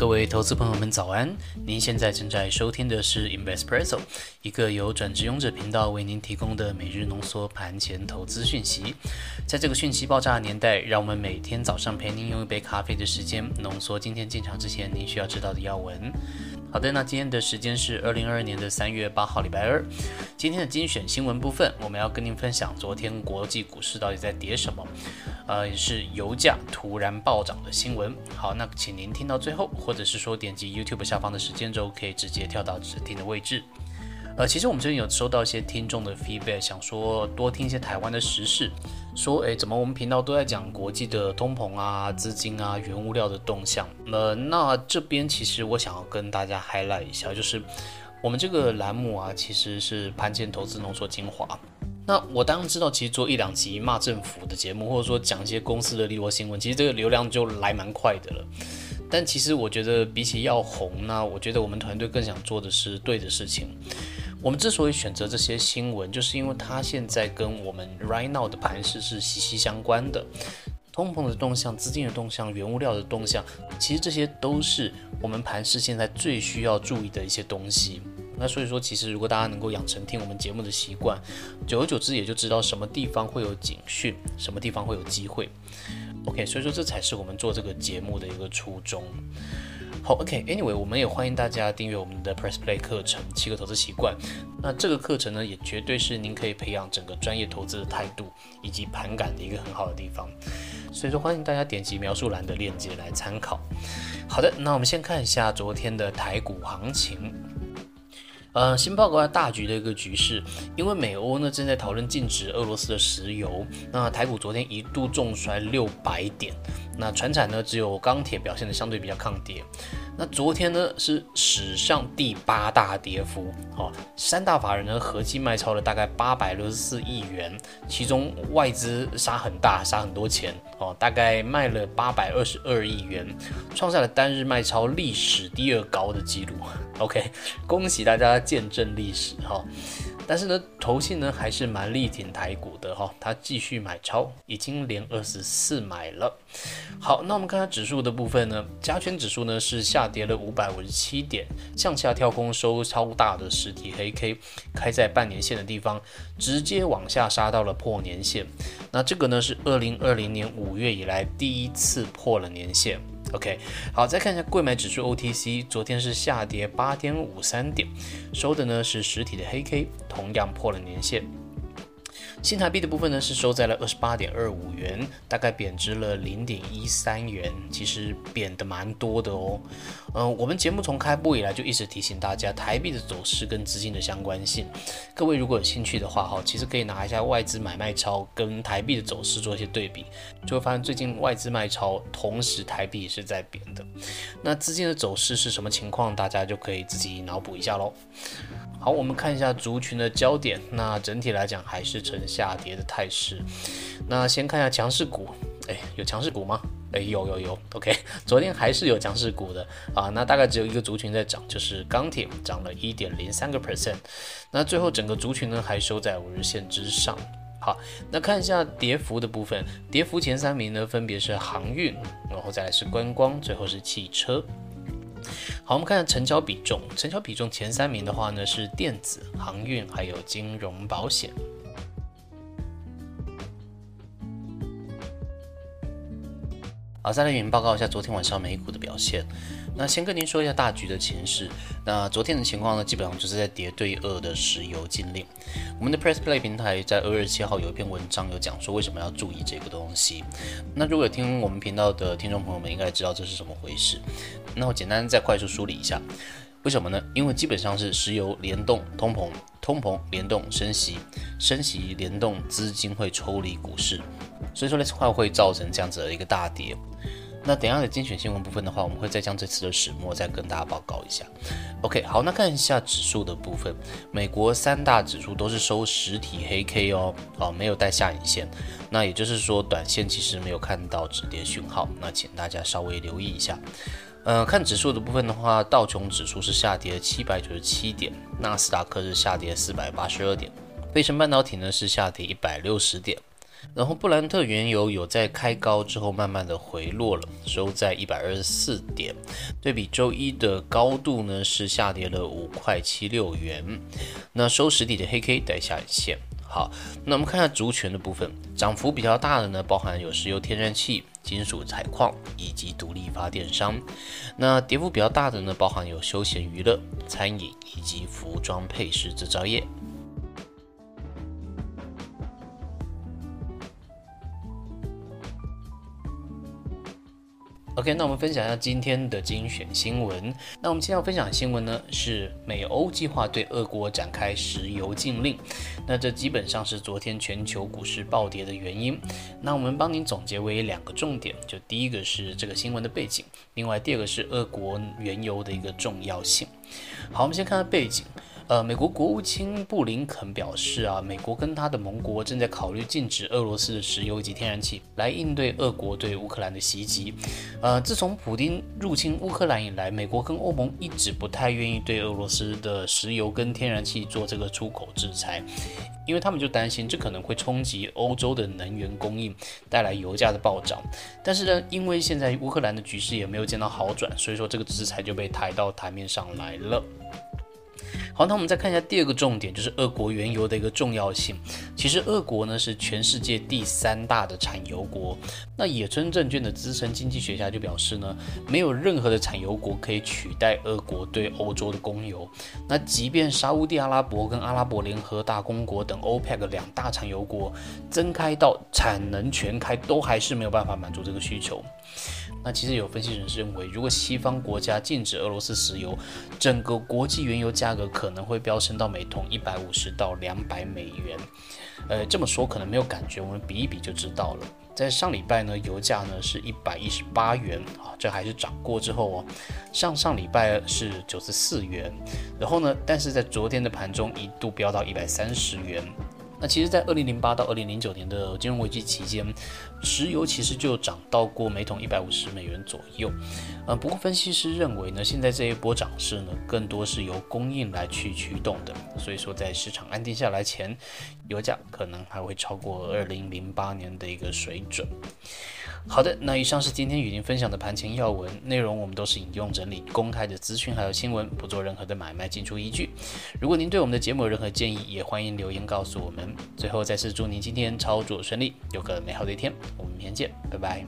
各位投资朋友们早安！您现在正在收听的是 Investpresso， 一个由转职勇者频道为您提供的每日浓缩盘前投资讯息。在这个讯息爆炸的年代，让我们每天早上陪您用一杯咖啡的时间，浓缩今天进场之前您需要知道的要闻。好的，那今天的时间是2022年的3月8号礼拜二。今天的精选新闻部分，我们要跟您分享昨天国际股市到底在跌什么，也是油价突然暴涨的新闻。好，那请您听到最后，或者是说点击 YouTube 下方的时间轴，可以直接跳到指定的位置。其实我们最近有收到一些听众的 feedback， 想说多听一些台湾的时事，说怎么我们频道都在讲国际的通膨啊、资金啊、原物料的动向。那这边其实我想要跟大家 highlight 一下，就是我们这个栏目啊，其实是盘前投资浓缩精华。那我当然知道，其实做一两集骂政府的节目，或者说讲一些公司的利多新闻，其实这个流量就来蛮快的了。但其实我觉得比起要红呢，我觉得我们团队更想做的是对的事情。我们之所以选择这些新闻，就是因为它现在跟我们 right now 的盘势是息息相关的。通膨的动向、资金的动向、原物料的动向，其实这些都是我们盘势现在最需要注意的一些东西。那所以说，其实如果大家能够养成听我们节目的习惯，久而久之也就知道什么地方会有警讯，什么地方会有机会。OK， 所以说这才是我们做这个节目的一个初衷。好 ，OK，Anyway， 我们也欢迎大家订阅我们的 pressplay 课程《7个投资习惯》。那这个课程呢，也绝对是您可以培养整个专业投资的态度以及盘感的一个很好的地方。所以说，欢迎大家点击描述栏的链接来参考。好的，那我们先看一下昨天的台股行情。新报告大局的一个局势，因为美欧呢正在讨论禁止俄罗斯的石油，那台股昨天一度重摔600点，那传产呢只有钢铁表现的相对比较抗跌，那昨天呢是史上第8大跌幅，3大法人呢合计卖超了大概864亿元，其中外资杀很多钱，大概卖了822亿元，创下了单日卖超历史第2高的记录。OK， 恭喜大家见证历史哈，但是呢，投信呢还是蛮力挺台股的哈，它继续买超，已经连24买了。好，那我们看下指数的部分呢，加权指数呢是下跌了557点，向下跳空收超大的实体黑 K， 开在半年线的地方，直接往下杀到了破年线。那这个呢是2020年5月以来第一次破了年线。OK， 好，再看一下柜买指数 OTC， 昨天是下跌 8.53 点，收的呢是实体的黑 K， 同样破了年线。新台币的部分呢是收在了 28.25 元，大概贬值了 0.13 元，其实贬得蛮多的哦。我们节目从开播以来就一直提醒大家台币的走势跟资金的相关性。各位如果有兴趣的话，其实可以拿一下外资买卖超跟台币的走势做一些对比，就会发现最近外资卖超，同时台币也是在贬的。那资金的走势是什么情况，大家就可以自己脑补一下咯。好，我们看一下族群的焦点，那整体来讲还是呈下跌的态势。那先看一下强势股，有强势股吗？有 OK， 昨天还是有强势股的啊，那大概只有一个族群在涨，就是钢铁涨了 1.03%， 那最后整个族群呢还收在5日线之上。好，那看一下跌幅的部分，跌幅前3名呢分别是航运，然后再来是观光，最后是汽车。好，我们看一下成交比重，成交比重前3名的话呢是电子、航运还有金融保险。好，再来与您报告一下昨天晚上美股的表现。那先跟您说一下大局的情势。那昨天的情况呢，基本上就是在跌对俄的石油禁令。我们的 pressplay 平台在2月7号有一篇文章有讲说为什么要注意这个东西。那如果有听我们频道的听众朋友们应该知道这是什么回事。那我简单再快速梳理一下。为什么呢？因为基本上是石油联动通膨，通膨联动升息，升息联动资金会抽离股市，所以说会造成这样子的一个大跌。那等一下的精选新闻部分的话，我们会再将这次的始末再跟大家报告一下。OK， 好，那看一下指数的部分，美国3大指数都是收实体黑 K 哦，没有带下影线，那也就是说短线其实没有看到止跌讯号，那请大家稍微留意一下。看指数的部分的话，道琼指数是下跌797点，纳斯达克是下跌482点，费城半导体呢是下跌160点。然后布兰特原油有在开高之后慢慢的回落了，收在124点，对比周一的高度呢是下跌了5块76元，那收实体的黑 K 带下影线。好，那我们看一下族群的部分，涨幅比较大的呢，包含有石油、天然气、金属、采矿以及独立发电商。那跌幅比较大的呢，包含有休闲娱乐、餐饮以及服装配饰制造业。OK， 那我们分享一下今天的精选新闻。那我们今天要分享的新闻呢，是美欧计划对俄国展开石油禁令。那这基本上是昨天全球股市暴跌的原因。那我们帮您总结为2个重点，就第一个是这个新闻的背景，另外第2个是俄国原油的一个重要性。好，我们先看看背景。美国国务卿布林肯表示啊，美国跟他的盟国正在考虑禁止俄罗斯的石油及天然气，来应对俄国对乌克兰的袭击。自从普丁入侵乌克兰以来，美国跟欧盟一直不太愿意对俄罗斯的石油跟天然气做这个出口制裁，因为他们就担心这可能会冲击欧洲的能源供应，带来油价的暴涨。但是呢，因为现在乌克兰的局势也没有见到好转，所以说这个制裁就被抬到台面上来了。好，那我们再看一下第2个重点，就是俄国原油的一个重要性。其实俄国呢是全世界第3大的产油国。那野村证券的资深经济学家就表示呢，没有任何的产油国可以取代俄国对欧洲的供油。那即便沙乌地阿拉伯跟阿拉伯联合大公国等 OPEC 2大产油国增开到产能全开，都还是没有办法满足这个需求。那其实有分析人士认为，如果西方国家禁止俄罗斯石油，整个国际原油价格可能会飙升到每桶150到200美元。这么说可能没有感觉，我们比一比就知道了。在上礼拜呢，油价呢是118元啊，这还是涨过之后哦。上礼拜是94元，然后呢，但是在昨天的盘中一度飙到130元。那其实在2008到2009年的金融危机期间，石油其实就涨到过每桶150美元左右。不过分析师认为呢，现在这一波涨势呢，更多是由供应来去驱动的，所以说在市场安定下来前，油价可能还会超过2008年的一个水准。好的，那以上是今天与您分享的盘前要闻内容，我们都是引用整理公开的资讯还有新闻，不做任何的买卖进出依据。如果您对我们的节目有任何建议，也欢迎留言告诉我们。最后再次祝您今天操作顺利，有个美好的一天，我们明天见，拜拜。